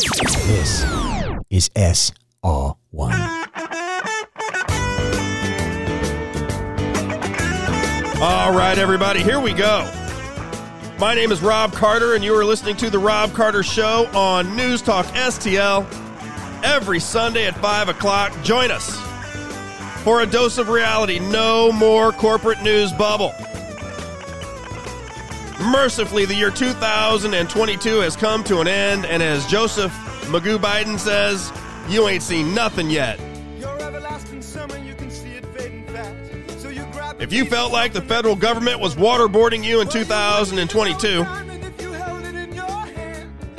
This is SR1. All right, everybody, here we go. My name is Robb Carter, and you are listening to The Robb Carter Show on News Talk STL every Sunday at 5 o'clock. Join us for a dose of reality. No more corporate news bubble. Mercifully, the year 2022 has come to an end, and as Joseph Magoo Biden says, you ain't seen nothing yet. If you felt like the federal government was waterboarding you in 2022,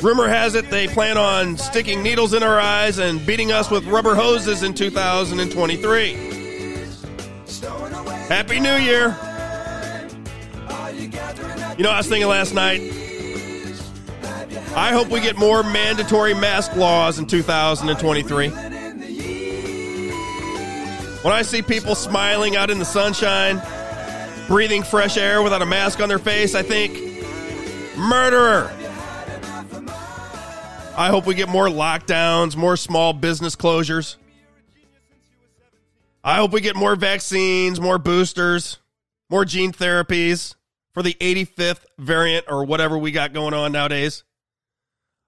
rumor has it they plan on sticking needles in our eyes and beating us with rubber hoses in 2023. Happy New Year. You know, I was thinking last night, I hope we get more mandatory mask laws in 2023. When I see people smiling out in the sunshine, breathing fresh air without a mask on their face, I think, murderer. I hope we get more lockdowns, more small business closures. I hope we get more vaccines, more boosters, more gene therapies for the 85th variant or whatever we got going on nowadays.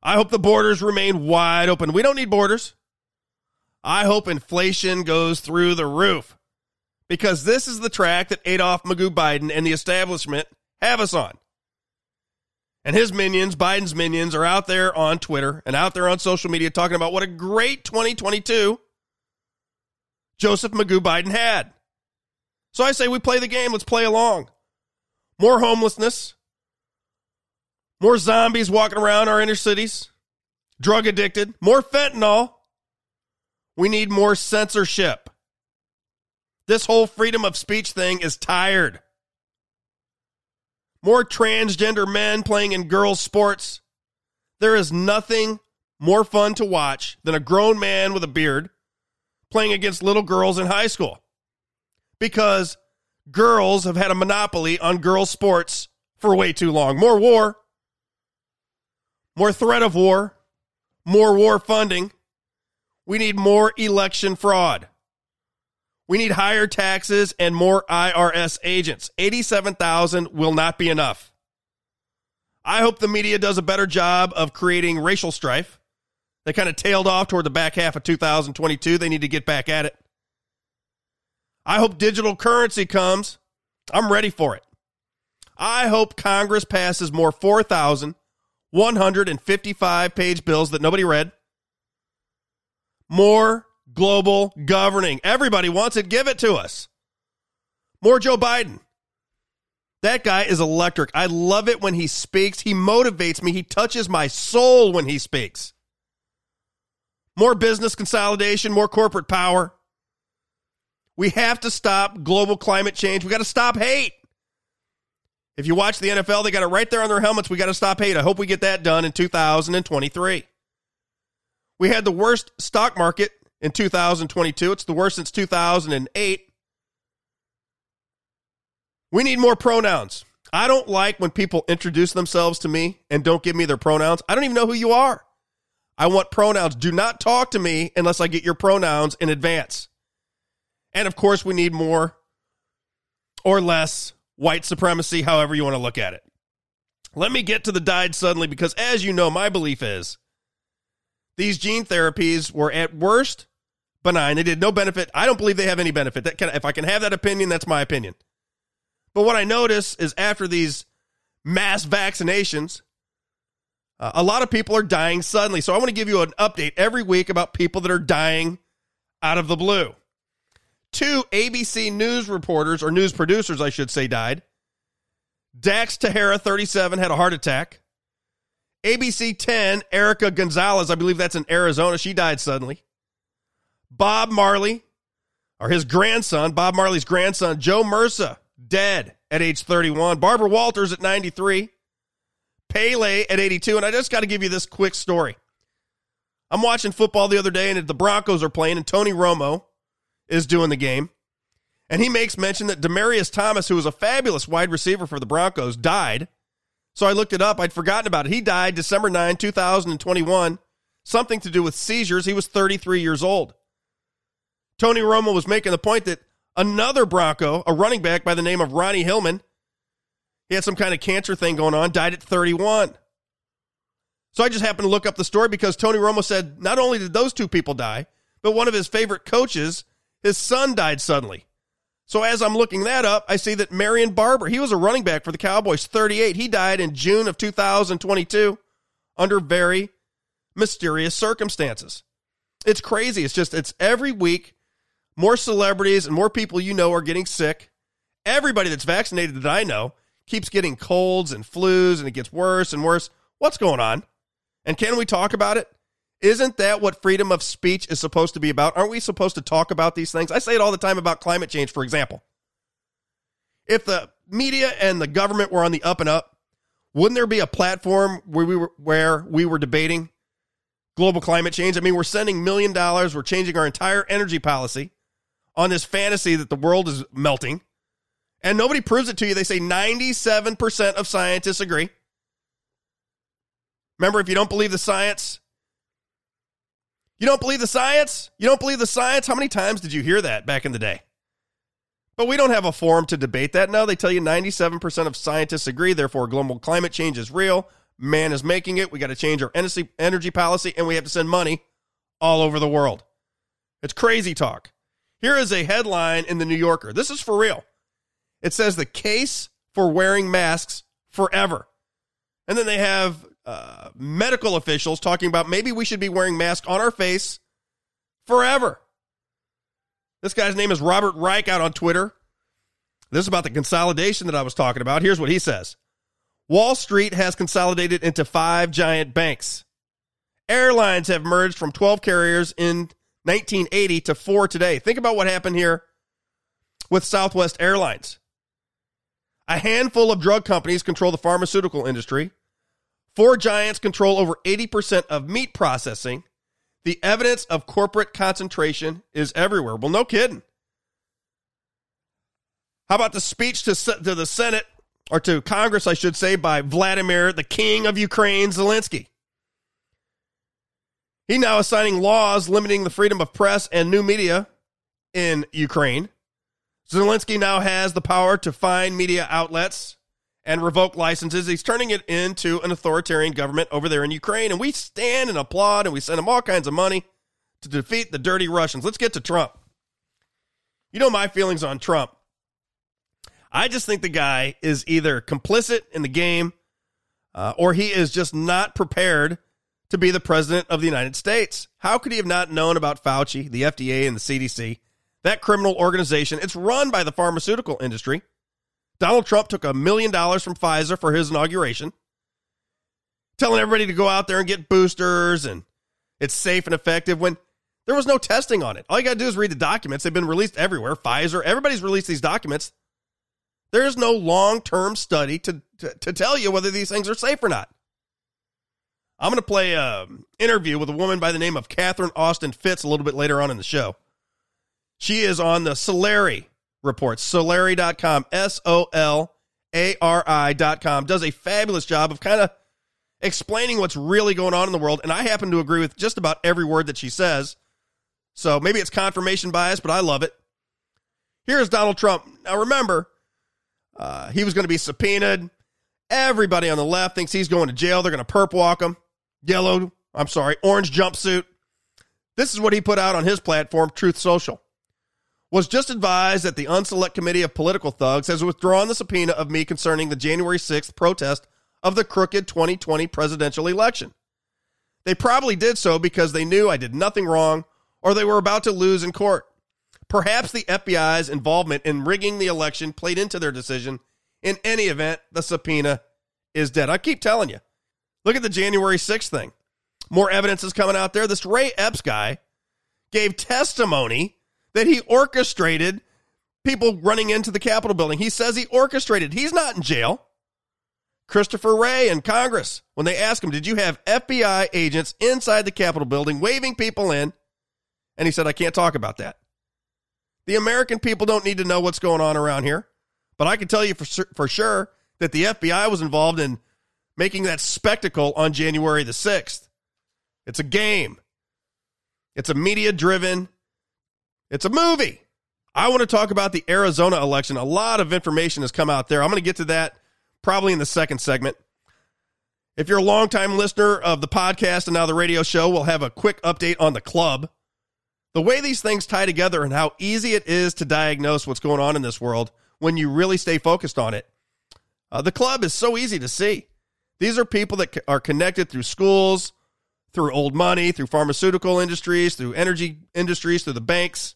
I hope the borders remain wide open. We don't need borders. I hope inflation goes through the roof, because this is the track that Adolf Magoo Biden and the establishment have us on. And his minions, Biden's minions, are out there on Twitter and out there on social media talking about what a great 2022 Joseph Magoo Biden had. So I say we play the game. Let's play along. More homelessness, more zombies walking around our inner cities, drug addicted, more fentanyl. We need more censorship. This whole freedom of speech thing is tired. More transgender men playing in girls' sports. There is nothing more fun to watch than a grown man with a beard playing against little girls in high school, because girls have had a monopoly on girls' sports for way too long. More war, more threat of war, more war funding. We need more election fraud. We need higher taxes and more IRS agents. 87,000 will not be enough. I hope the media does a better job of creating racial strife. They kind of tailed off toward the back half of 2022. They need to get back at it. I hope digital currency comes. I'm ready for it. I hope Congress passes more 4,155-page bills that nobody read. More global governing. Everybody wants it. Give it to us. More Joe Biden. That guy is electric. I love it when he speaks. He motivates me. He touches my soul when he speaks. More business consolidation, more corporate power. We have to stop global climate change. We got to stop hate. If you watch the NFL, they got it right there on their helmets. We got to stop hate. I hope we get that done in 2023. We had the worst stock market in 2022. It's the worst since 2008. We need more pronouns. I don't like when people introduce themselves to me and don't give me their pronouns. I don't even know who you are. I want pronouns. Do not talk to me unless I get your pronouns in advance. And of course, we need more or less white supremacy, however you want to look at it. Let me get to the died suddenly, because as you know, my belief is these gene therapies were at worst benign. They did no benefit. I don't believe they have any benefit. If I can have that opinion, that's my opinion. But what I notice is after these mass vaccinations, a lot of people are dying suddenly. So I want to give you an update every week about people that are dying out of the blue. 2 ABC News reporters, or news producers, I should say, died. Dax Tahara, 37, had a heart attack. ABC 10, Erica Gonzalez, I believe that's in Arizona. She died suddenly. Bob Marley, or his grandson, Bob Marley's grandson, Joe Mersa, dead at age 31. Barbara Walters at 93. Pele at 82. And I just got to give you this quick story. I'm watching football the other day, and the Broncos are playing, and Tony Romo is doing the game. And he makes mention that Demaryius Thomas, who was a fabulous wide receiver for the Broncos, died. So I looked it up. I'd forgotten about it. He died December 9, 2021, something to do with seizures. He was 33 years old. Tony Romo was making the point that another Bronco, a running back by the name of Ronnie Hillman, he had some kind of cancer thing going on, died at 31. So I just happened to look up the story because Tony Romo said not only did those two people die, but one of his favorite coaches, his son died suddenly. So as I'm looking that up, I see that Marion Barber, he was a running back for the Cowboys, 38. He died in June of 2022 under very mysterious circumstances. It's crazy. It's every week more celebrities and more people you know are getting sick. Everybody that's vaccinated that I know keeps getting colds and flus, and it gets worse and worse. What's going on? And can we talk about it? Isn't that what freedom of speech is supposed to be about? Aren't we supposed to talk about these things? I say it all the time about climate change, for example. If the media and the government were on the up and up, wouldn't there be a platform where we were debating global climate change? I mean, we're sending $1 million. We're changing our entire energy policy on this fantasy that the world is melting. And nobody proves it to you. They say 97% of scientists agree. Remember, if you don't believe the science, you don't believe the science? You don't believe the science? How many times did you hear that back in the day? But we don't have a forum to debate that. No, they tell you 97% of scientists agree. Therefore, global climate change is real. Man is making it. We got to change our energy policy, and we have to send money all over the world. It's crazy talk. Here is a headline in the New Yorker. This is for real. It says the case for wearing masks forever. And then they have medical officials talking about maybe we should be wearing masks on our face forever. This guy's name is Robert Reich out on Twitter. This is about the consolidation that I was talking about. Here's what he says. Wall Street has consolidated into 5 giant banks. Airlines have merged from 12 carriers in 1980 to 4 today. Think about what happened here with Southwest Airlines. A handful of drug companies control the pharmaceutical industry. 4 giants control over 80% of meat processing. The evidence of corporate concentration is everywhere. Well, no kidding. How about the speech to the Senate, or to Congress, I should say, by Vladimir, the king of Ukraine, Zelensky? He now is signing laws limiting the freedom of press and new media in Ukraine. Zelensky now has the power to fine media outlets and revoke licenses. He's turning it into an authoritarian government over there in Ukraine. And we stand and applaud, and we send them all kinds of money to defeat the dirty Russians. Let's get to Trump. You know my feelings on Trump. I just think the guy is either complicit in the game or he is just not prepared to be the president of the United States. How could he have not known about Fauci, the FDA, and the CDC? That criminal organization, it's run by the pharmaceutical industry. Donald Trump took $1 million from Pfizer for his inauguration, telling everybody to go out there and get boosters and it's safe and effective when there was no testing on it. All you got to do is read the documents. They've been released everywhere. Pfizer, everybody's released these documents. There is no long-term study to tell you whether these things are safe or not. I'm going to play an interview with a woman by the name of Catherine Austin Fitz a little bit later on in the show. She is on the Solari Report, Solari.com, Solari.com, does a fabulous job of kind of explaining what's really going on in the world, and I happen to agree with just about every word that she says. So maybe it's confirmation bias, but I love it. Here's Donald Trump. Now remember, he was going to be subpoenaed. Everybody on the left thinks he's going to jail. They're going to perp walk him. Orange jumpsuit. This is what he put out on his platform, Truth Social. Was just advised that the Unselect Committee of Political Thugs has withdrawn the subpoena of me concerning the January 6th protest of the crooked 2020 presidential election. They probably did so because they knew I did nothing wrong or they were about to lose in court. Perhaps the FBI's involvement in rigging the election played into their decision. In any event, the subpoena is dead. I keep telling you. Look at the January 6th thing. More evidence is coming out there. This Ray Epps guy gave testimony that he orchestrated people running into the Capitol building. He says he orchestrated. He's not in jail. Christopher Wray in Congress, when they asked him, did you have FBI agents inside the Capitol building waving people in? And he said, I can't talk about that. The American people don't need to know what's going on around here. But I can tell you for sure that the FBI was involved in making that spectacle on January the 6th. It's a game. It's a media-driven. It's a movie. I want to talk about the Arizona election. A lot of information has come out there. I'm going to get to that probably in the second segment. If you're a longtime listener of the podcast and now the radio show, we'll have a quick update on the club. The way these things tie together and how easy it is to diagnose what's going on in this world when you really stay focused on it. The club is so easy to see. These are people that are connected through schools, through old money, through pharmaceutical industries, through energy industries, through the banks.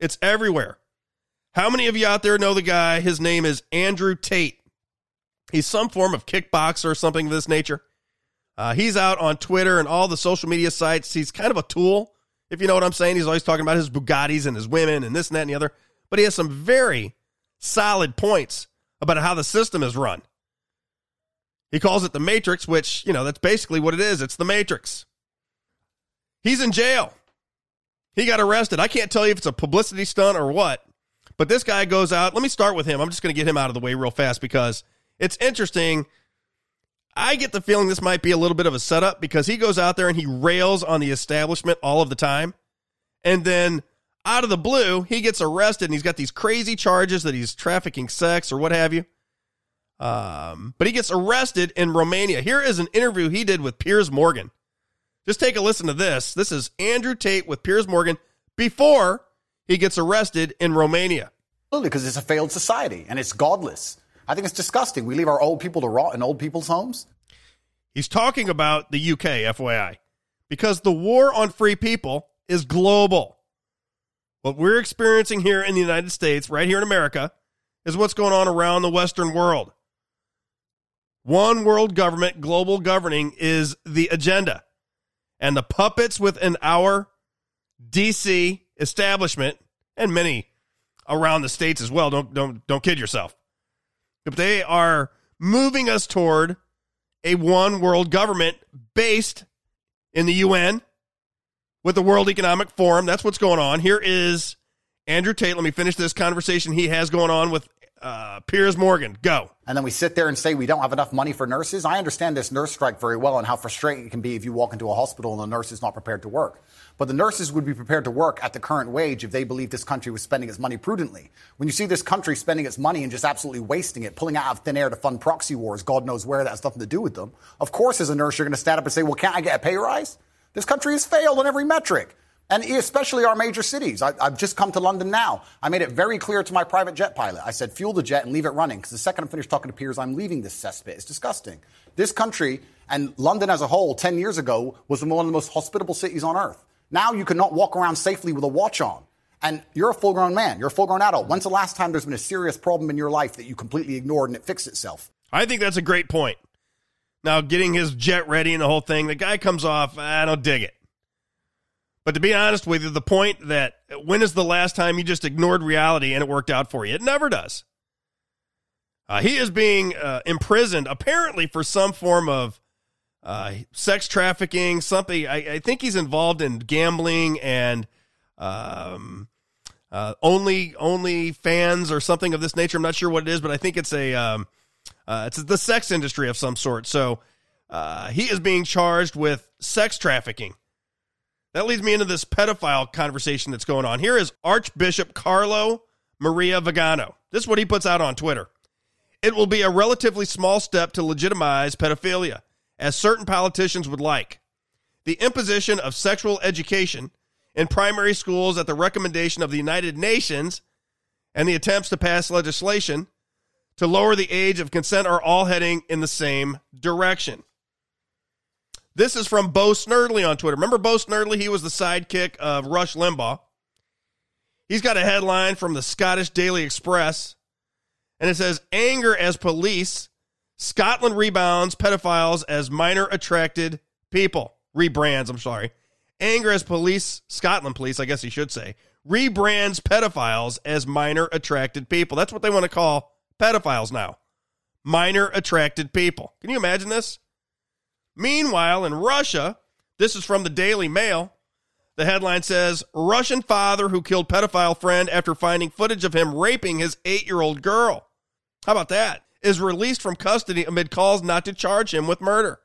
It's everywhere. How many of you out there know the guy? His name is Andrew Tate. He's some form of kickboxer or something of this nature. He's out on Twitter and all the social media sites. He's kind of a tool, if you know what I'm saying. He's always talking about his Bugattis and his women and this and that and the other. But he has some very solid points about how the system is run. He calls it the Matrix, which, you know, that's basically what it is. It's the Matrix. He's in jail. He got arrested. I can't tell you if it's a publicity stunt or what, but this guy goes out. Let me start with him. I'm just going to get him out of the way real fast because it's interesting. I get the feeling this might be a little bit of a setup because he goes out there and he rails on the establishment all of the time. And then out of the blue, he gets arrested and he's got these crazy charges that he's trafficking sex or what have you. But he gets arrested in Romania. Here is an interview he did with Piers Morgan. Just take a listen to this. This is Andrew Tate with Piers Morgan before he gets arrested in Romania. Because it's a failed society and it's godless. I think it's disgusting. We leave our old people to rot in old people's homes. He's talking about the UK, FYI, because the war on free people is global. What we're experiencing here in the United States, right here in America, is what's going on around the Western world. One world government, global governing is the agenda. And the puppets within our D.C. establishment, and many around the states as well, don't kid yourself. But they are moving us toward a one world government based in the UN with the World Economic Forum. That's what's going on. Here is Andrew Tate. Let me finish this conversation he has going on with Piers Morgan. Go. And then we sit there and say we don't have enough money for nurses. I understand this nurse strike very well and how frustrating it can be if you walk into a hospital and the nurse is not prepared to work. But the nurses would be prepared to work at the current wage if they believed this country was spending its money prudently. When you see this country spending its money and just absolutely wasting it, pulling out of thin air to fund proxy wars, God knows where, that has nothing to do with them. Of course, as a nurse, you're going to stand up and say, well, can't I get a pay rise? This country has failed on every metric. And especially our major cities. I've just come to London now. I made it very clear to my private jet pilot. I said, fuel the jet and leave it running. Because the second I'm finished talking to Piers, I'm leaving this cesspit. It's disgusting. This country and London as a whole 10 years ago was one of the most hospitable cities on earth. Now you cannot walk around safely with a watch on. And you're a full-grown man. You're a full-grown adult. When's the last time there's been a serious problem in your life that you completely ignored and it fixed itself? I think that's a great point. Now, getting his jet ready and the whole thing, the guy comes off, I don't dig it. But to be honest with you, the point that when is the last time you just ignored reality and it worked out for you? It never does. He is being imprisoned apparently for some form of sex trafficking, something. I think he's involved in gambling and only fans or something of this nature. I'm not sure what it is, but I think it's a it's the sex industry of some sort. So he is being charged with sex trafficking. That leads me into this pedophile conversation that's going on. Here is Archbishop Carlo Maria Vigano. This is what he puts out on Twitter. It will be a relatively small step to legitimize pedophilia, as certain politicians would like. The imposition of sexual education in primary schools at the recommendation of the United Nations and the attempts to pass legislation to lower the age of consent are all heading in the same direction. This is from Bo Snerdly on Twitter. Remember Bo Snerdly? He was the sidekick of Rush Limbaugh. He's got a headline from the Scottish Daily Express, and it says, Anger as Police, Scotland Rebounds Pedophiles as Minor Attracted People. Rebrands, I'm sorry. Anger as Police, Scotland Police, I guess he should say, rebrands pedophiles as minor attracted people. That's what they want to call pedophiles now. Minor attracted people. Can you imagine this? Meanwhile, in Russia, this is from the Daily Mail. The headline says, Russian father who killed pedophile friend after finding footage of him raping his 8-year-old girl. How about that? Is released from custody amid calls not to charge him with murder.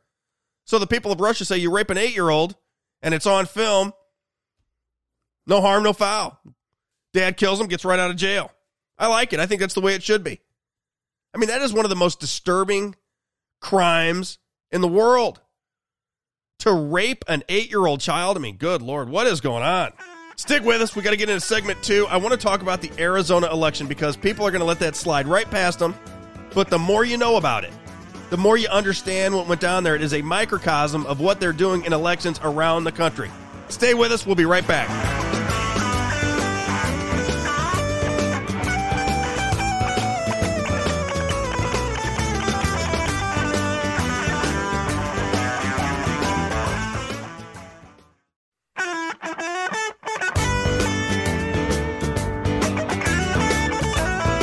So the people of Russia say you rape an 8-year-old, and it's on film, no harm, no foul. Dad kills him, gets right out of jail. I like it. I think that's the way it should be. I mean, that is one of the most disturbing crimes in the world. To rape an 8-year-old child, I mean, good Lord, what is going on? Stick with us. We got to get into segment 2. I want to talk about the Arizona election because people are going to let that slide right past them. But the more you know about it, the more you understand what went down there. It is a microcosm of what they're doing in elections around the country. Stay with us. We'll be right back.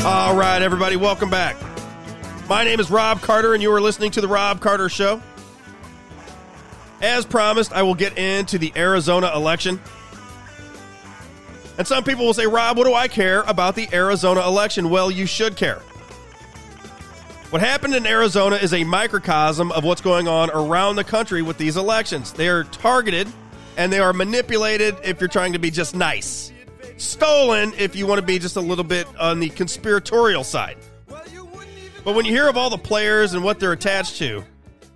All right, everybody, welcome back. My name is Robb Carter, and you are listening to The Robb Carter Show. As promised, I will get into the Arizona election. And some people will say, Rob, what do I care about the Arizona election? Well, you should care. What happened in Arizona is a microcosm of what's going on around the country with these elections. They are targeted, and they are manipulated if you're trying to be just nice. Stolen if you want to be just a little bit on the conspiratorial side. But when you hear of all the players and what they're attached to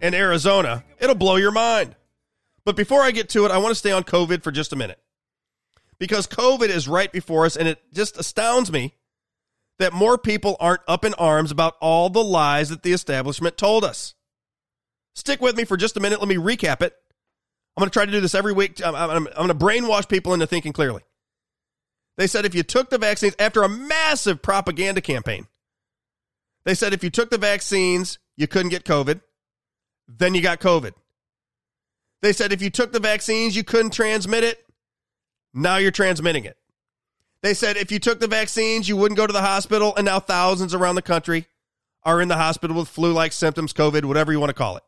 in Arizona, it'll blow your mind. But before I get to it, I want to stay on COVID for just a minute. Because COVID is right before us, and it just astounds me that more people aren't up in arms about all the lies that the establishment told us. Stick with me for just a minute. Let me recap it. I'm going to try to do this every week. I'm going to brainwash people into thinking clearly. They said if you took the vaccines after a massive propaganda campaign, they said if you took the vaccines, you couldn't get COVID. Then you got COVID. They said if you took the vaccines, you couldn't transmit it. Now you're transmitting it. They said if you took the vaccines, you wouldn't go to the hospital. And now thousands around the country are in the hospital with flu-like symptoms, COVID, whatever you want to call it.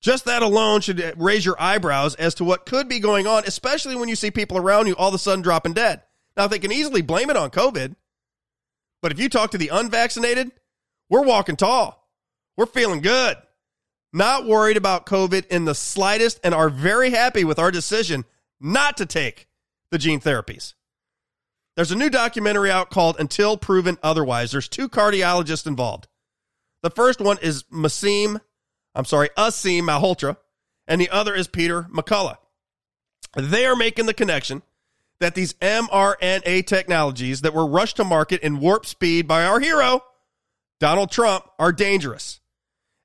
Just that alone should raise your eyebrows as to what could be going on, especially when you see people around you all of a sudden dropping dead. Now, they can easily blame it on COVID, but if you talk to the unvaccinated, we're walking tall. We're feeling good. Not worried about COVID in the slightest and are very happy with our decision not to take the gene therapies. There's a new documentary out called Until Proven Otherwise. There's 2 cardiologists involved. The first one is Asim Malhotra, and the other is Peter McCullough. They are making the connection that these mRNA technologies that were rushed to market in warp speed by our hero, Donald Trump, are dangerous,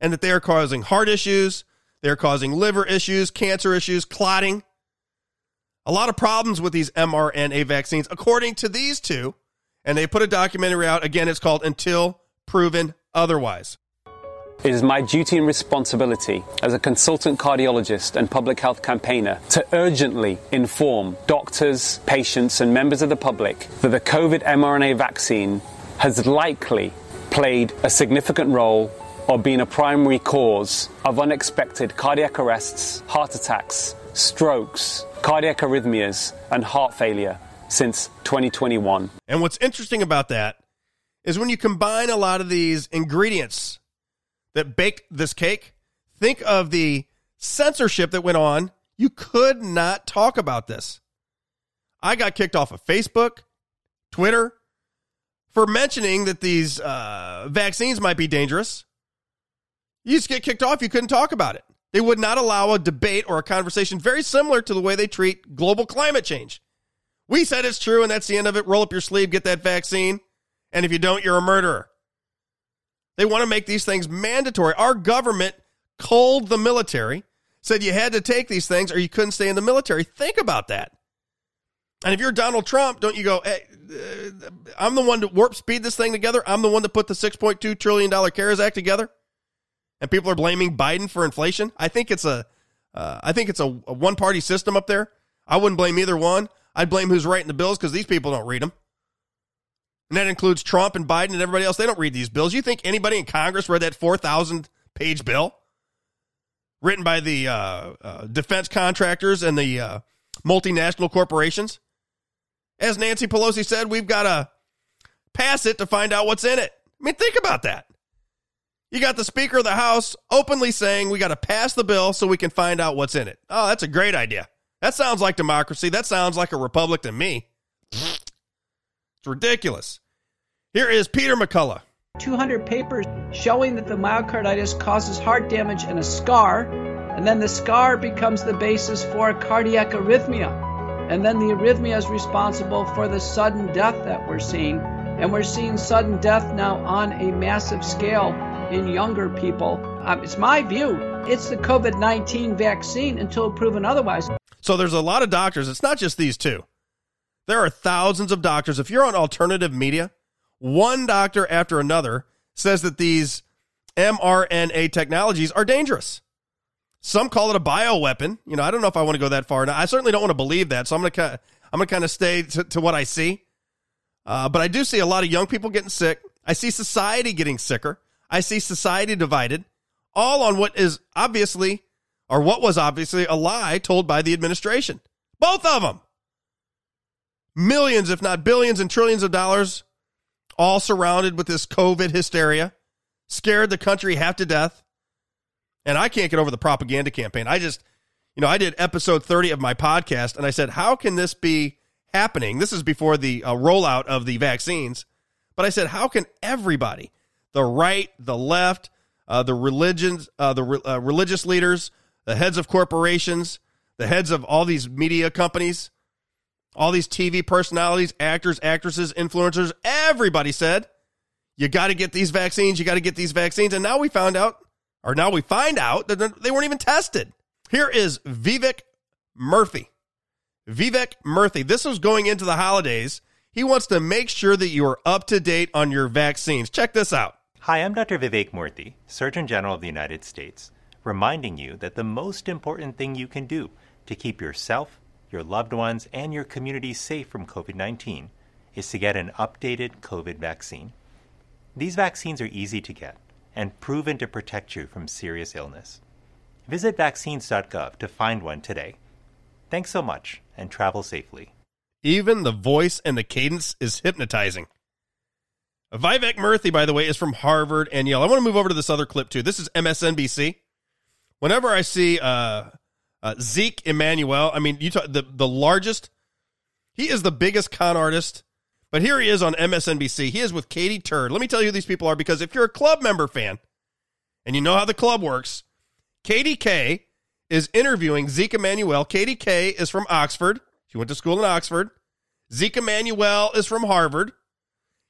and that they are causing heart issues, they are causing liver issues, cancer issues, clotting. A lot of problems with these mRNA vaccines, according to these 2, and they put a documentary out. Again, it's called Until Proven Otherwise. It is my duty and responsibility as a consultant cardiologist and public health campaigner to urgently inform doctors, patients, and members of the public that the COVID mRNA vaccine has likely played a significant role or been a primary cause of unexpected cardiac arrests, heart attacks, strokes, cardiac arrhythmias, and heart failure since 2021. And what's interesting about that is when you combine a lot of these ingredients that baked this cake, think of the censorship that went on. You could not talk about this. I got kicked off of Facebook, Twitter, for mentioning that these vaccines might be dangerous. You just get kicked off. You couldn't talk about it. They would not allow a debate or a conversation very similar to the way they treat global climate change. We said it's true, and that's the end of it. Roll up your sleeve, get that vaccine, and if you don't, you're a murderer. They want to make these things mandatory. Our government culled the military, said you had to take these things or you couldn't stay in the military. Think about that. And if you're Donald Trump, don't you go, hey, I'm the one to warp speed this thing together. I'm the one to put the $6.2 trillion CARES Act together. And people are blaming Biden for inflation. I think it's a one-party system up there. I wouldn't blame either one. I'd blame who's writing the bills because these people don't read them. And that includes Trump and Biden and everybody else. They don't read these bills. You think anybody in Congress read that 4,000-page bill written by the defense contractors and the multinational corporations? As Nancy Pelosi said, we've got to pass it to find out what's in it. I mean, think about that. You got the Speaker of the House openly saying we got to pass the bill so we can find out what's in it. Oh, that's a great idea. That sounds like democracy. That sounds like a republic to me. It's ridiculous. Here is Peter McCullough. 200 papers showing that the myocarditis causes heart damage and a scar, and then the scar becomes the basis for cardiac arrhythmia. And then the arrhythmia is responsible for the sudden death that we're seeing. And we're seeing sudden death now on a massive scale in younger people. It's my view. It's the COVID-19 vaccine until proven otherwise. So there's a lot of doctors. It's not just these two. There are thousands of doctors. If you're on alternative media, one doctor after another says that these mRNA technologies are dangerous. Some call it a bioweapon. You know, I don't know if I want to go that far. Now, I certainly don't want to believe that, so I'm going to kind of stay to what I see. But I do see a lot of young people getting sick. I see society getting sicker. I see society divided, all on what is obviously, or what was obviously, a lie told by the administration. Both of them. Millions, if not billions and trillions of dollars, all surrounded with this COVID hysteria, scared the country half to death. And I can't get over the propaganda campaign. I did episode 30 of my podcast, and I said, how can this be happening? This is before the rollout of the vaccines. But I said, how can everybody, the right, the left, the religions, religious leaders, the heads of corporations, the heads of all these media companies, all these TV personalities, actors, actresses, influencers, everybody said, you got to get these vaccines, you got to get these vaccines. And now we find out that they weren't even tested. Here is Vivek Murthy. Vivek Murthy. This was going into the holidays. He wants to make sure that you are up to date on your vaccines. Check this out. Hi, I'm Dr. Vivek Murthy, Surgeon General of the United States, reminding you that the most important thing you can do to keep yourself, your loved ones, and your community safe from COVID-19 is to get an updated COVID vaccine. These vaccines are easy to get and proven to protect you from serious illness. Visit vaccines.gov to find one today. Thanks so much, and travel safely. Even the voice and the cadence is hypnotizing. Vivek Murthy, by the way, is from Harvard and Yale. I want to move over to this other clip, too. This is MSNBC. Whenever I see Zeke Emanuel, I mean, the largest, he is the biggest con artist, but here he is on MSNBC. He is with Katie Turd. Let me tell you who these people are, because if you're a club member fan and you know how the club works, Katie Kay is interviewing Zeke Emanuel. Katie Kay is from Oxford. She went to school in Oxford. Zeke Emanuel is from Harvard.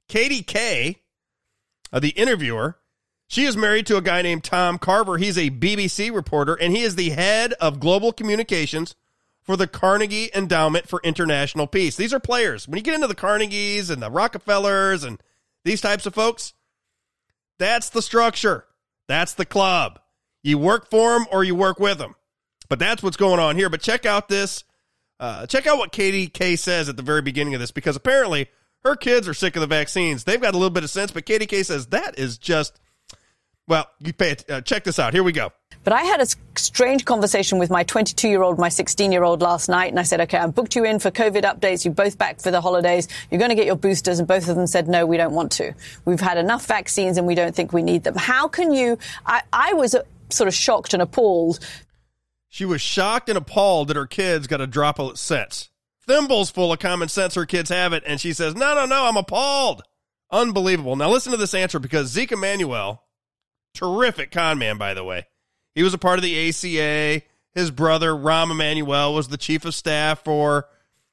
Katie Kay, the interviewer, she is married to a guy named Tom Carver. He's a BBC reporter, and he is the head of global communications for the Carnegie Endowment for International Peace. These are players. When you get into the Carnegies and the Rockefellers and these types of folks, that's the structure. That's the club. You work for them or you work with them. But that's what's going on here. But check out this. Check out what Katie Kay says at the very beginning of this, because apparently her kids are sick of the vaccines. They've got a little bit of sense, but Katie Kay says that is just, well, check this out. Here we go. But I had a strange conversation with my 22-year-old, my 16-year-old last night, and I said, okay, I booked you in for COVID updates. You're both back for the holidays. You're going to get your boosters. And both of them said, no, we don't want to. We've had enough vaccines, and we don't think we need them. How can you? I was sort of shocked and appalled. She was shocked and appalled that her kids got a drop of sense. Thimbles full of common sense, her kids have it. And she says, no, I'm appalled. Unbelievable. Now listen to this answer, because Zeke Emanuel, terrific con man, by the way. He was a part of the ACA. His brother, Rahm Emanuel, was the chief of staff for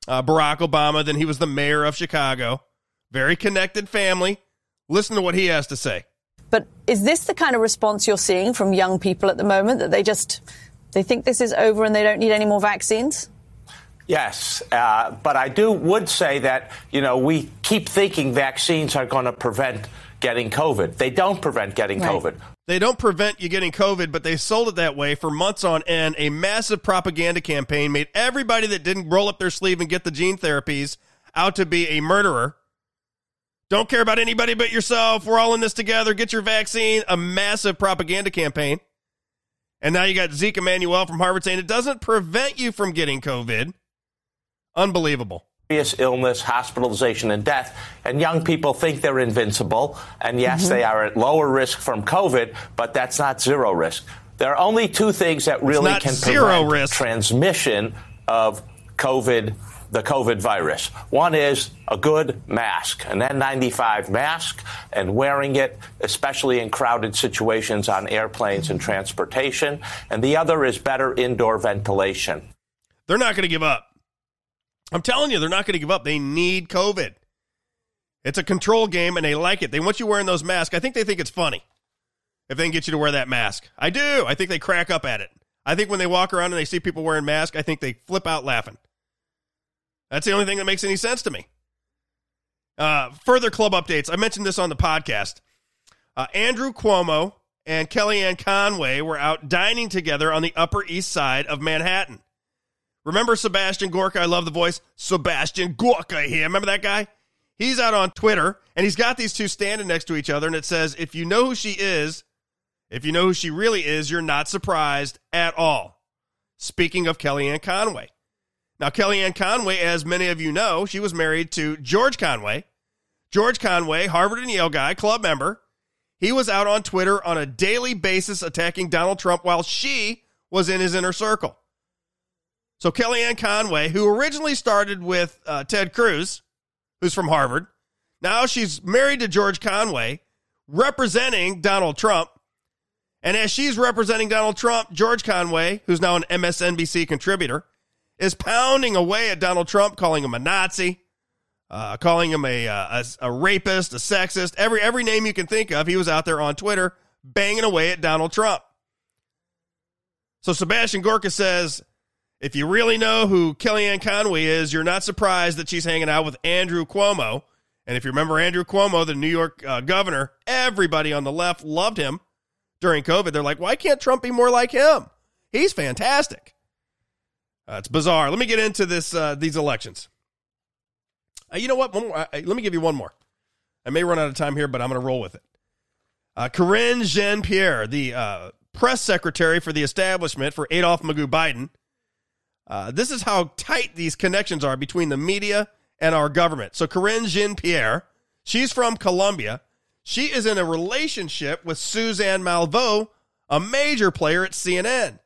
Barack Obama. Then he was the mayor of Chicago. Very connected family. Listen to what he has to say. But is this the kind of response you're seeing from young people at the moment, that they think this is over and they don't need any more vaccines? Yes, but I would say that, you know, we keep thinking vaccines are going to prevent getting COVID. They don't prevent getting COVID. They don't prevent you getting COVID, but they sold it that way for months on end. A massive propaganda campaign made everybody that didn't roll up their sleeve and get the gene therapies out to be a murderer. Don't care about anybody but yourself. We're all in this together. Get your vaccine. A massive propaganda campaign. And now you got Zeke Emanuel from Harvard saying it doesn't prevent you from getting COVID. Unbelievable. serious illness, hospitalization, and death. And young people think they're invincible. And yes, they are at lower risk from COVID, but that's not zero risk. There are only two things that really can prevent transmission of COVID, the COVID virus. One is a good mask, an N95 mask, and wearing it, especially in crowded situations on airplanes and transportation. And the other is better indoor ventilation. They're not going to give up. I'm telling you, they're not going to give up. They need COVID. It's a control game, and they like it. They want you wearing those masks. I think they think it's funny if they can get you to wear that mask. I do. I think they crack up at it. I think when they walk around and they see people wearing masks, I think they flip out laughing. That's the only thing that makes any sense to me. Further club updates. I mentioned this on the podcast. Andrew Cuomo and Kellyanne Conway were out dining together on the Upper East Side of Manhattan. Remember Sebastian Gorka? I love the voice. Sebastian Gorka here. Remember that guy? He's out on Twitter, and he's got these two standing next to each other, and it says, if you know who she is, if you know who she really is, you're not surprised at all. Speaking of Kellyanne Conway. Now, Kellyanne Conway, as many of you know, she was married to George Conway. George Conway, Harvard and Yale guy, club member. He was out on Twitter on a daily basis attacking Donald Trump while she was in his inner circle. So Kellyanne Conway, who originally started with Ted Cruz, who's from Harvard, now she's married to George Conway, representing Donald Trump. And as she's representing Donald Trump, George Conway, who's now an MSNBC contributor, is pounding away at Donald Trump, calling him a Nazi, calling him a rapist, a sexist, every name you can think of. He was out there on Twitter banging away at Donald Trump. So Sebastian Gorka says, if you really know who Kellyanne Conway is, you're not surprised that she's hanging out with Andrew Cuomo. And if you remember Andrew Cuomo, the New York governor, everybody on the left loved him during COVID. They're like, why can't Trump be more like him? He's fantastic. It's bizarre. Let me get into this these elections. You know what? Let me give you one more. I may run out of time here, but I'm going to roll with it. Corinne Jean-Pierre, the press secretary for the establishment for Adolf Magoo Biden. This is how tight these connections are between the media and our government. So Corinne Jean-Pierre, she's from Colombia. She is in a relationship with Suzanne Malveaux, a major player at CNN.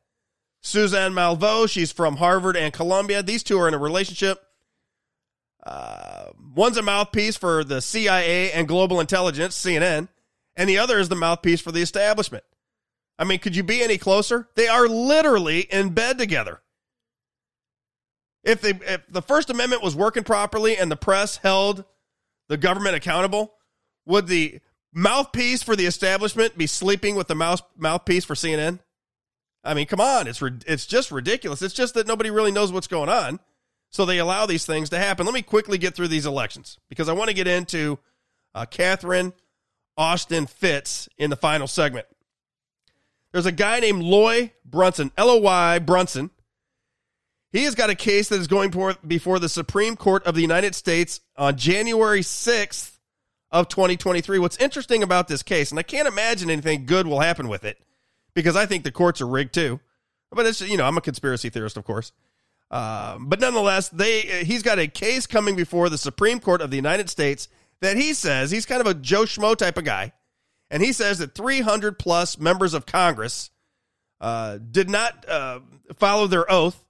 Suzanne Malveaux, she's from Harvard and Columbia. These two are in a relationship. One's a mouthpiece for the CIA and global intelligence, CNN, and the other is the mouthpiece for the establishment. I mean, could you be any closer? They are literally in bed together. If the First Amendment was working properly and the press held the government accountable, would the mouthpiece for the establishment be sleeping with the mouthpiece for CNN? I mean, come on, it's just ridiculous. It's just that nobody really knows what's going on, so they allow these things to happen. Let me quickly get through these elections because I want to get into Catherine Austin Fitz in the final segment. There's a guy named Loy Brunson, L-O-Y Brunson. He has got a case that is going before the Supreme Court of the United States on January 6th of 2023. What's interesting about this case, and I can't imagine anything good will happen with it, because I think the courts are rigged too. But it's, you know, I'm a conspiracy theorist, of course. But nonetheless, he's got a case coming before the Supreme Court of the United States that he says, he's kind of a Joe Schmo type of guy, and he says that 300 plus members of Congress did not follow their oath,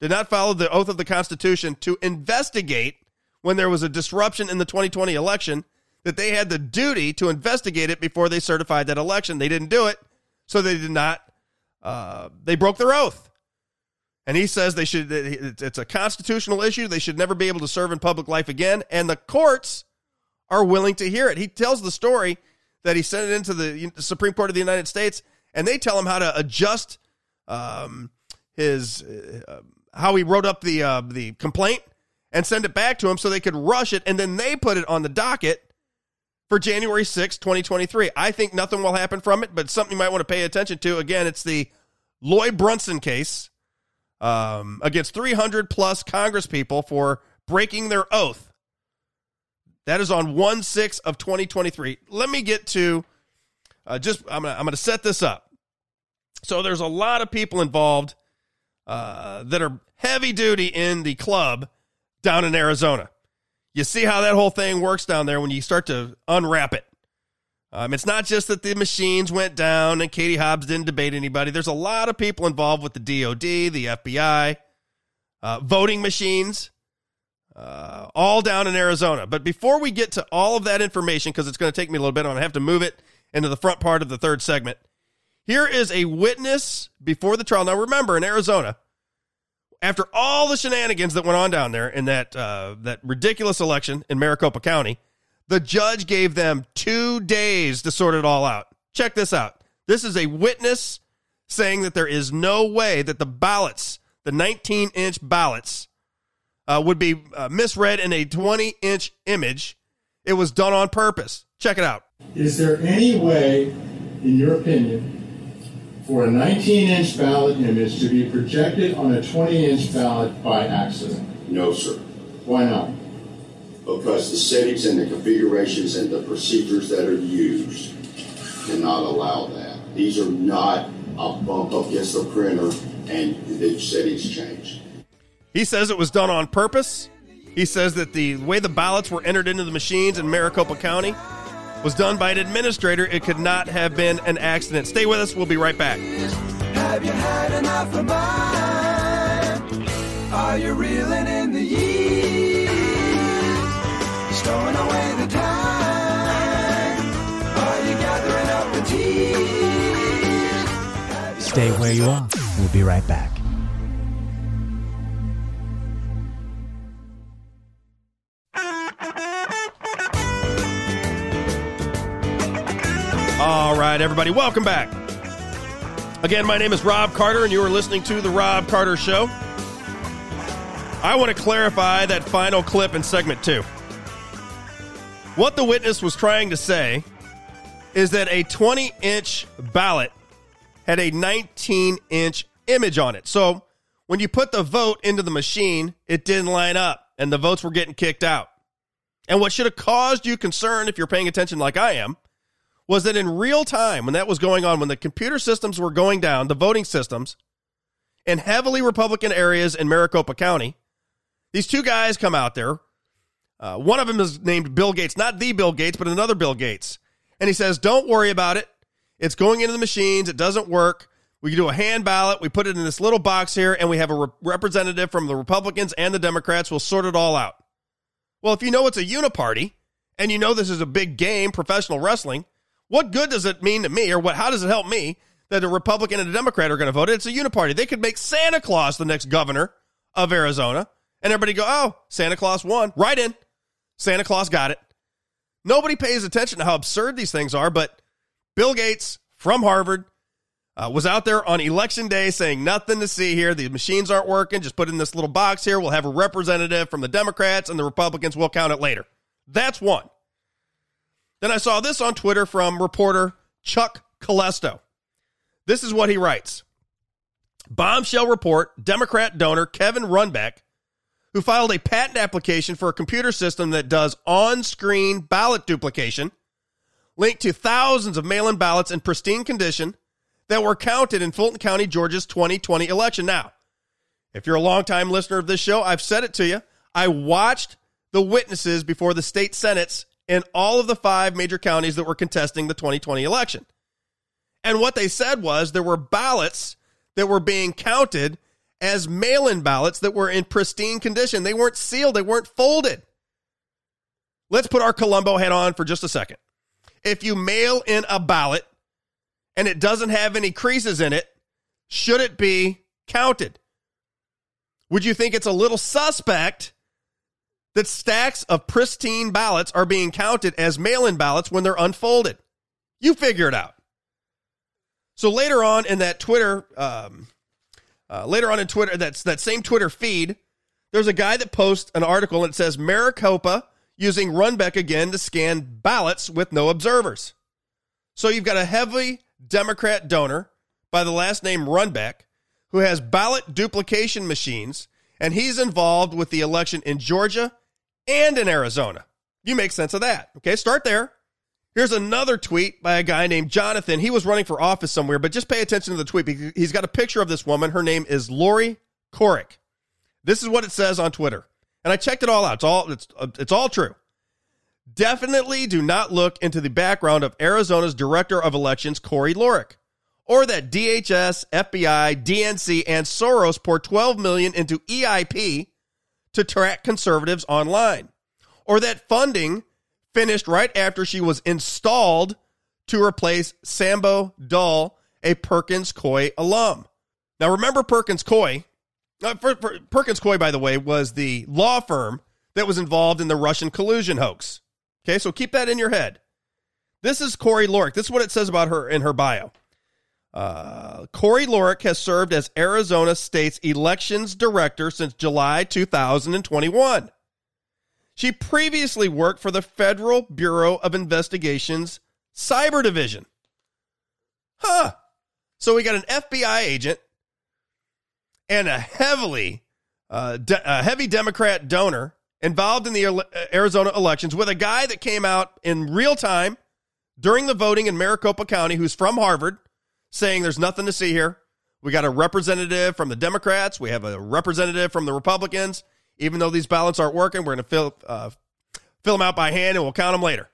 did not follow the oath of the Constitution to investigate when there was a disruption in the 2020 election, that they had the duty to investigate it before they certified that election. They didn't do it. So they did not, they broke their oath. And he says they should, it's a constitutional issue. They should never be able to serve in public life again. And the courts are willing to hear it. He tells the story that he sent it into the Supreme Court of the United States, and they tell him how to adjust how he wrote up the complaint and send it back to him so they could rush it. And then they put it on the docket for January 6, 2023. I think nothing will happen from it, but something you might want to pay attention to. Again, it's the Loy Brunson case against 300 plus Congress people for breaking their oath. That is on 1-6 of 2023. Let me get to I'm going to set this up. So there's a lot of people involved that are heavy duty in the club down in Arizona. You see how that whole thing works down there when you start to unwrap it. It's not just that the machines went down and Katie Hobbs didn't debate anybody. There's a lot of people involved with the DOD, the FBI, voting machines, all down in Arizona. But before we get to all of that information, because it's going to take me a little bit, I'm going to have to move it into the front part of the third segment. Here is a witness before the trial. Now, remember, in Arizona, after all the shenanigans that went on down there in that ridiculous election in Maricopa County, the judge gave them 2 days to sort it all out. Check this out. This is a witness saying that there is no way that the ballots, the 19-inch ballots, would be misread in a 20-inch image. It was done on purpose. Check it out. Is there any way, in your opinion, for a 19-inch ballot image to be projected on a 20-inch ballot by accident? No, sir. Why not? Because the settings and the configurations and the procedures that are used cannot allow that. These are not a bump up against the printer and the settings change. He says it was done on purpose. He says that the way the ballots were entered into the machines in Maricopa County was done by an administrator. It could not have been an accident. Stay with us. We'll be right back. Have you had enough of mine? Are you reeling in the years? Stowing away the time? Are you gathering up the tears? Stay where you are. We'll be right back. All right, everybody, welcome back. Again, my name is Robb Carter, and you are listening to The Robb Carter Show. I want to clarify that final clip in segment two. What the witness was trying to say is that a 20-inch ballot had a 19-inch image on it. So when you put the vote into the machine, it didn't line up, and the votes were getting kicked out. And what should have caused you concern, if you're paying attention like I am, was that in real time, when that was going on, when the computer systems were going down, the voting systems, in heavily Republican areas in Maricopa County, these two guys come out there. One of them is named Bill Gates, not the Bill Gates, but another Bill Gates. And he says, don't worry about it. It's going into the machines. It doesn't work. We do a hand ballot. We put it in this little box here, and we have a representative from the Republicans and the Democrats. We'll sort it all out. Well, if you know it's a uniparty, and you know this is a big game, professional wrestling, what good does it mean to me, or how does it help me that a Republican and a Democrat are going to vote? It's a uniparty. They could make Santa Claus the next governor of Arizona, and everybody go, oh, Santa Claus won. Right in. Santa Claus got it. Nobody pays attention to how absurd these things are, but Bill Gates from Harvard was out there on Election Day saying nothing to see here. The machines aren't working. Just put it in this little box here. We'll have a representative from the Democrats and the Republicans. We'll count it later. That's one. Then I saw this on Twitter from reporter Chuck Colesto. This is what he writes. Bombshell report, Democrat donor Kevin Runbeck, who filed a patent application for a computer system that does on-screen ballot duplication, linked to thousands of mail-in ballots in pristine condition that were counted in Fulton County, Georgia's 2020 election. Now, if you're a longtime listener of this show, I've said it to you. I watched the witnesses before the state senates in all of the five major counties that were contesting the 2020 election. And what they said was there were ballots that were being counted as mail-in ballots that were in pristine condition. They weren't sealed. They weren't folded. Let's put our Columbo hat on for just a second. If you mail in a ballot and it doesn't have any creases in it, should it be counted? Would you think it's a little suspect that stacks of pristine ballots are being counted as mail-in ballots when they're unfolded? You figure it out. So later on in that Twitter, that's that same Twitter feed, there's a guy that posts an article and it says, Maricopa using Runbeck again to scan ballots with no observers. So you've got a heavy Democrat donor by the last name Runbeck who has ballot duplication machines, and he's involved with the election in Georgia and in Arizona. You make sense of that. Okay, start there. Here's another tweet by a guy named Jonathan. He was running for office somewhere, but just pay attention to the tweet. He's got a picture of this woman. Her name is Lori Corrick. This is what it says on Twitter. And I checked it all out. It's all true. Definitely do not look into the background of Arizona's Director of Elections, Corey Lorick, or that DHS, FBI, DNC, and Soros pour $12 million into EIP to track conservatives online, or that funding finished right after she was installed to replace Sambo Dahl, a Perkins Coie alum. Now, remember Perkins Coie? Perkins Coie, by the way, was the law firm that was involved in the Russian collusion hoax. Okay, so keep that in your head. This is Corey Lorick. This is what it says about her in her bio. Corey Lorick has served as Arizona State's elections director since July 2021. She previously worked for the Federal Bureau of Investigation's Cyber Division. Huh. So we got an FBI agent and a heavy Democrat donor involved in the Arizona elections with a guy that came out in real time during the voting in Maricopa County who's from Harvard, saying there's nothing to see here. We got a representative from the Democrats. We have a representative from the Republicans. Even though these ballots aren't working, we're going to fill them out by hand, and we'll count them later.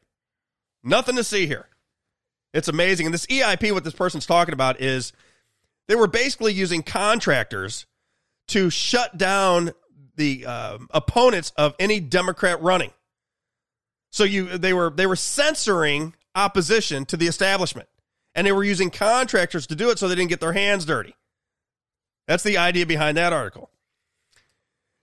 Nothing to see here. It's amazing. And this EIP, what this person's talking about is they were basically using contractors to shut down the opponents of any Democrat running. So they were censoring opposition to the establishment. And they were using contractors to do it so they didn't get their hands dirty. That's the idea behind that article.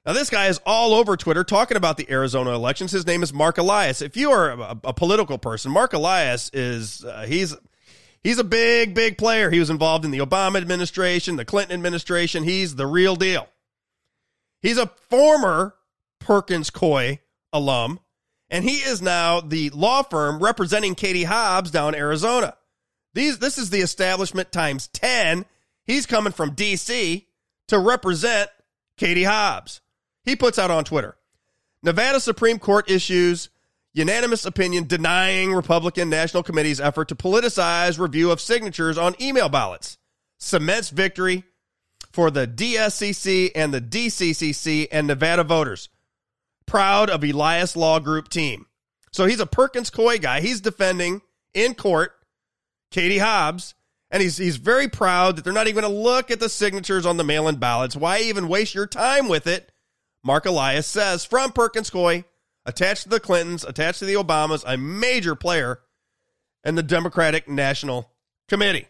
Now, this guy is all over Twitter talking about the Arizona elections. His name is Mark Elias. If you are a political person, Mark Elias is he's a big, big player. He was involved in the Obama administration, the Clinton administration. He's the real deal. He's a former Perkins Coie alum, and he is now the law firm representing Katie Hobbs down in Arizona. This is the establishment times 10. He's coming from D.C. to represent Katie Hobbs. He puts out on Twitter, Nevada Supreme Court issues unanimous opinion denying Republican National Committee's effort to politicize review of signatures on email ballots. Cements victory for the DSCC and the DCCC and Nevada voters. Proud of Elias Law Group team. So he's a Perkins Coie guy. He's defending in court Katie Hobbs, and he's very proud that they're not even going to look at the signatures on the mail-in ballots. Why even waste your time with it? Mark Elias says, from Perkins Coie, attached to the Clintons, attached to the Obamas, a major player in the Democratic National Committee.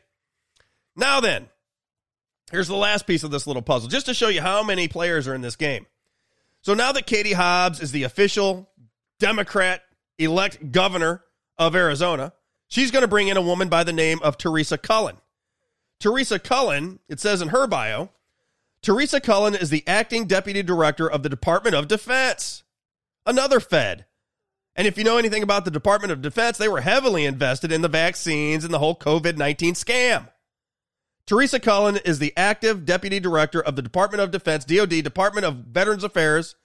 Now then, here's the last piece of this little puzzle, just to show you how many players are in this game. So now that Katie Hobbs is the official Democrat-elect governor of Arizona, she's going to bring in a woman by the name of Teresa Cullen. Teresa Cullen, it says in her bio, Teresa Cullen is the acting deputy director of the Department of Defense, another Fed. And if you know anything about the Department of Defense, they were heavily invested in the vaccines and the whole COVID-19 scam. Teresa Cullen is the active deputy director of the Department of Defense, DOD, Department of Veterans Affairs,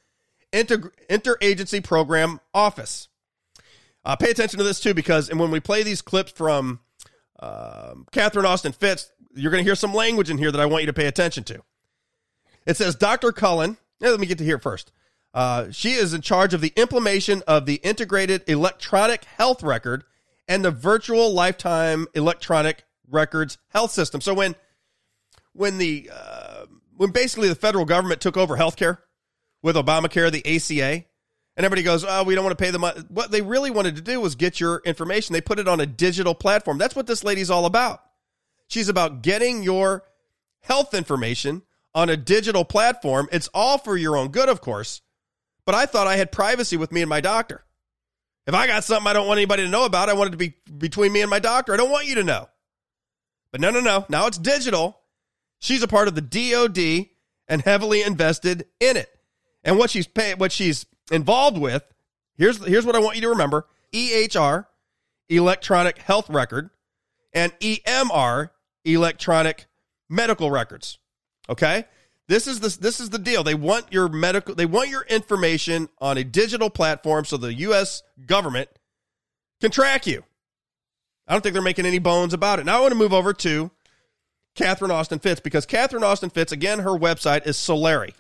Interagency Program Office. Pay attention to this, too, because and when we play these clips from Catherine Austin Fitz, you're going to hear some language in here that I want you to pay attention to. It says, Dr. Cullen, let me get to here first. She is in charge of the implementation of the integrated electronic health record and the virtual lifetime electronic records health system. So when basically the federal government took over healthcare with Obamacare, the ACA, and everybody goes, oh, we don't want to pay the money. What they really wanted to do was get your information. They put it on a digital platform. That's what this lady's all about. She's about getting your health information on a digital platform. It's all for your own good, of course. But I thought I had privacy with me and my doctor. If I got something I don't want anybody to know about, I want it to be between me and my doctor. I don't want you to know. But no. Now it's digital. She's a part of the DOD and heavily invested in it. And what she's involved with, here's what I want you to remember, EHR, electronic health record, and EMR, electronic medical records. Okay? This is the deal. They want your information on a digital platform so the U.S. government can track you. I don't think they're making any bones about it. Now I want to move over to Catherine Austin Fitz, because Catherine Austin Fitz, again, her website is Solari.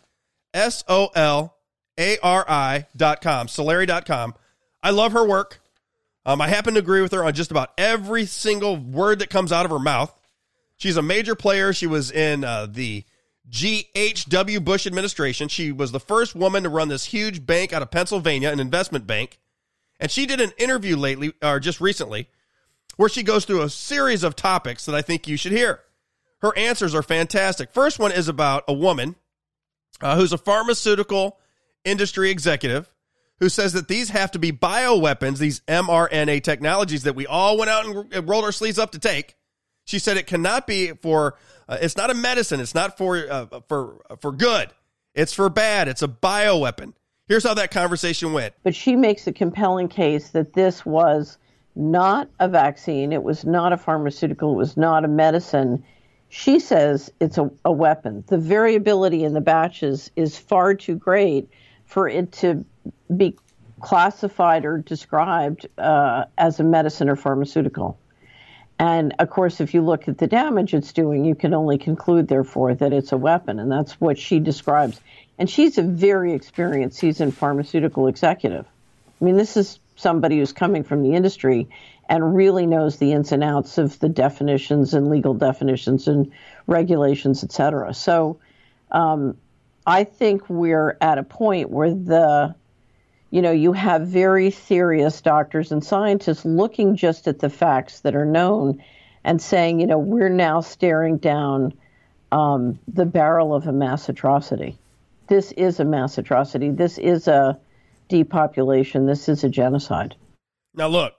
S-O-L Ari.com, Solari.com. I love her work. I happen to agree with her on just about every single word that comes out of her mouth. She's a major player. She was in the G.H.W. Bush administration. She was the first woman to run this huge bank out of Pennsylvania, an investment bank. And she did an interview lately, or just recently, where she goes through a series of topics that I think you should hear. Her answers are fantastic. First one is about a woman who's a pharmaceutical industry executive who says that these have to be bioweapons, these mRNA technologies that we all went out and rolled our sleeves up to take. She said it cannot be for, it's not a medicine. It's not for good. It's for bad. It's a bioweapon. Here's how that conversation went. But she makes a compelling case that this was not a vaccine. It was not a pharmaceutical. It was not a medicine. She says it's a weapon. The variability in the batches is far too great for it to be classified or described as a medicine or pharmaceutical. And, of course, if you look at the damage it's doing, you can only conclude, therefore, that it's a weapon. And that's what she describes. And she's a very experienced, seasoned pharmaceutical executive. I mean, this is somebody who's coming from the industry and really knows the ins and outs of the definitions and legal definitions and regulations, et cetera. So I think we're at a point where you have very serious doctors and scientists looking just at the facts that are known and saying, we're now staring down the barrel of a mass atrocity. This is a mass atrocity. This is a depopulation. This is a genocide. Now, look,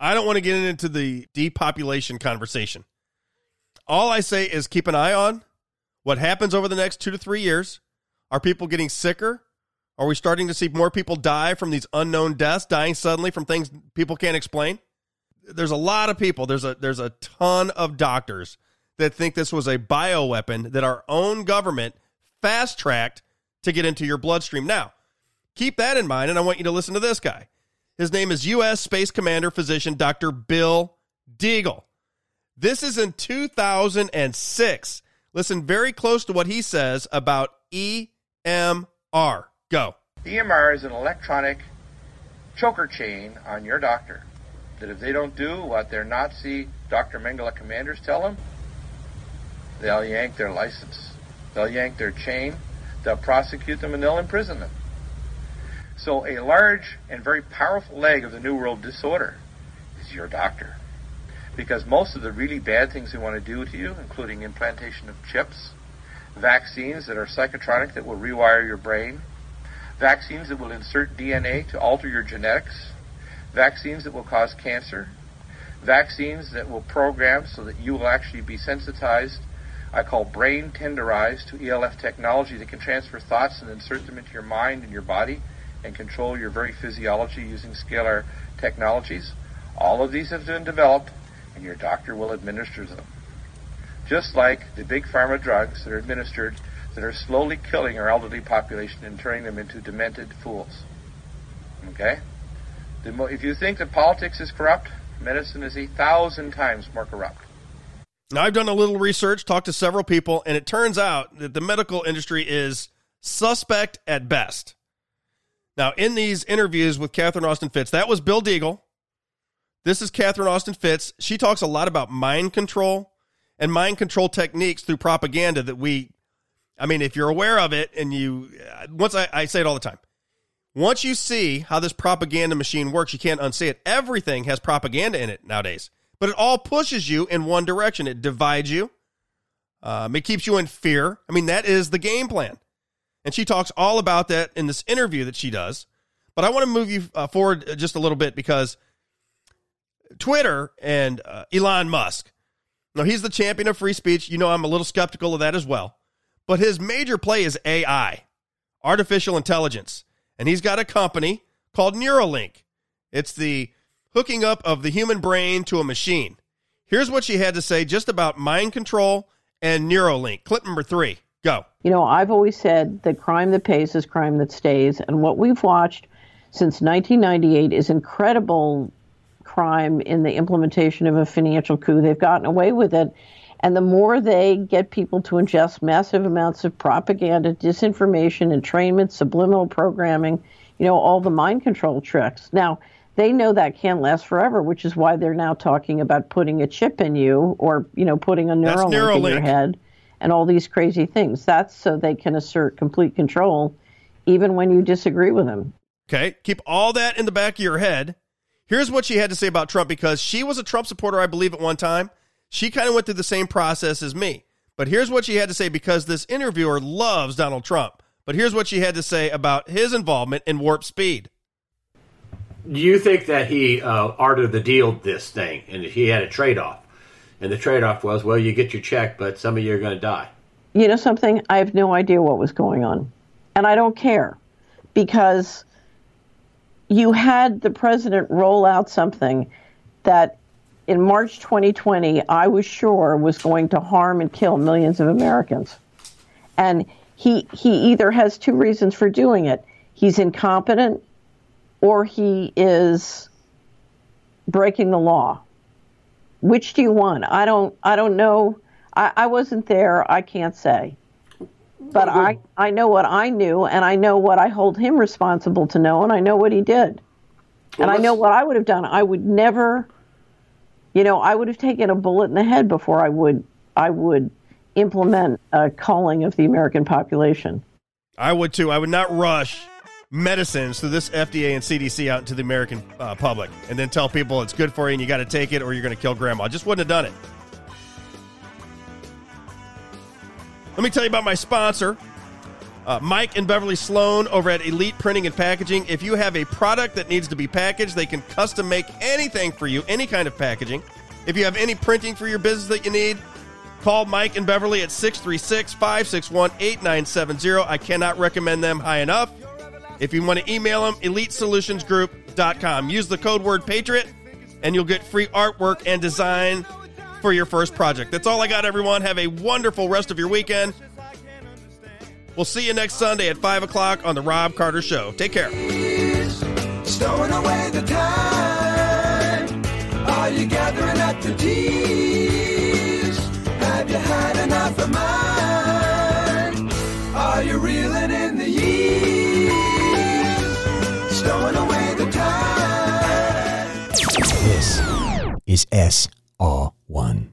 I don't want to get into the depopulation conversation. All I say is keep an eye on what happens over the next 2 to 3 years. Are people getting sicker? Are we starting to see more people die from these unknown deaths, dying suddenly from things people can't explain? There's a lot of people. There's a ton of doctors that think this was a bioweapon that our own government fast-tracked to get into your bloodstream. Now, keep that in mind, and I want you to listen to this guy. His name is U.S. Space Commander Physician Dr. Bill Deagle. This is in 2006. Listen very close to what he says about EMR. Go. The EMR is an electronic choker chain on your doctor that if they don't do what their Nazi Dr. Mengele commanders tell them, they'll yank their license. They'll yank their chain. They'll prosecute them and they'll imprison them. So a large and very powerful leg of the New World disorder is your doctor. Because most of the really bad things they want to do to you, including implantation of chips, vaccines that are psychotronic that will rewire your brain, vaccines that will insert DNA to alter your genetics, vaccines that will cause cancer, vaccines that will program so that you will actually be sensitized, I call brain tenderized, to ELF technology that can transfer thoughts and insert them into your mind and your body and control your very physiology using scalar technologies. All of these have been developed and your doctor will administer them. Just like the big pharma drugs that are administered that are slowly killing our elderly population and turning them into demented fools. Okay? If you think that politics is corrupt, medicine is 1,000 times more corrupt. Now, I've done a little research, talked to several people, and it turns out that the medical industry is suspect at best. Now, in these interviews with Catherine Austin Fitz, that was Bill Deagle. This is Catherine Austin Fitz. She talks a lot about mind control and mind control techniques through propaganda that we... I mean, if you're aware of it, and I say it all the time, once you see how this propaganda machine works, you can't unsee it. Everything has propaganda in it nowadays, but it all pushes you in one direction. It divides you. It keeps you in fear. I mean, that is the game plan. And she talks all about that in this interview that she does, but I want to move you forward just a little bit because Twitter and Elon Musk, now he's the champion of free speech. I'm a little skeptical of that as well. But his major play is AI, artificial intelligence. And he's got a company called Neuralink. It's the hooking up of the human brain to a machine. Here's what she had to say just about mind control and Neuralink. Clip number 3, go. I've always said that crime that pays is crime that stays. And what we've watched since 1998 is incredible crime in the implementation of a financial coup. They've gotten away with it. And the more they get people to ingest massive amounts of propaganda, disinformation, entrainment, subliminal programming, you know, all the mind control tricks. Now, they know that can't last forever, which is why they're now talking about putting a chip in you or, you know, putting a Neuralink in your head and all these crazy things. That's so they can assert complete control even when you disagree with them. Okay, keep all that in the back of your head. Here's what she had to say about Trump, because she was a Trump supporter, I believe, at one time. She kind of went through the same process as me. But here's what she had to say, because this interviewer loves Donald Trump. But here's what she had to say about his involvement in Warp Speed. You think that he arted the deal this thing, and he had a trade-off. And the trade-off was, well, you get your check, but some of you are going to die. You know something? I have no idea what was going on. And I don't care, because you had the president roll out something that in March 2020, I was sure was going to harm and kill millions of Americans. And he either has two reasons for doing it. He's incompetent, or he is breaking the law. Which do you want? I don't know. I wasn't there. I can't say. But I know what I knew, and I know what I hold him responsible to know, and I know what he did. And I know what I would have done. I would never, you know, I would have taken a bullet in the head before I would implement a culling of the American population. I would too. I would not rush medicines through this FDA and CDC out into the American public and then tell people it's good for you and you got to take it or you're going to kill grandma. I just wouldn't have done it. Let me tell you about my sponsor, Mike and Beverly Sloan over at Elite Printing and Packaging. If you have a product that needs to be packaged, they can custom make anything for you, any kind of packaging. If you have any printing for your business that you need, call Mike and Beverly at 636-561-8970. I cannot recommend them high enough. If you want to email them, elitesolutionsgroup.com. Use the code word PATRIOT, and you'll get free artwork and design for your first project. That's all I got, everyone. Have a wonderful rest of your weekend. We'll see you next Sunday at 5 o'clock on The Robb Carter Show. Take care. Stowing away the time. Are you gathering up the D's? Have you had enough of mine? Are you reeling in the years? Stowing away the time. This is SR1.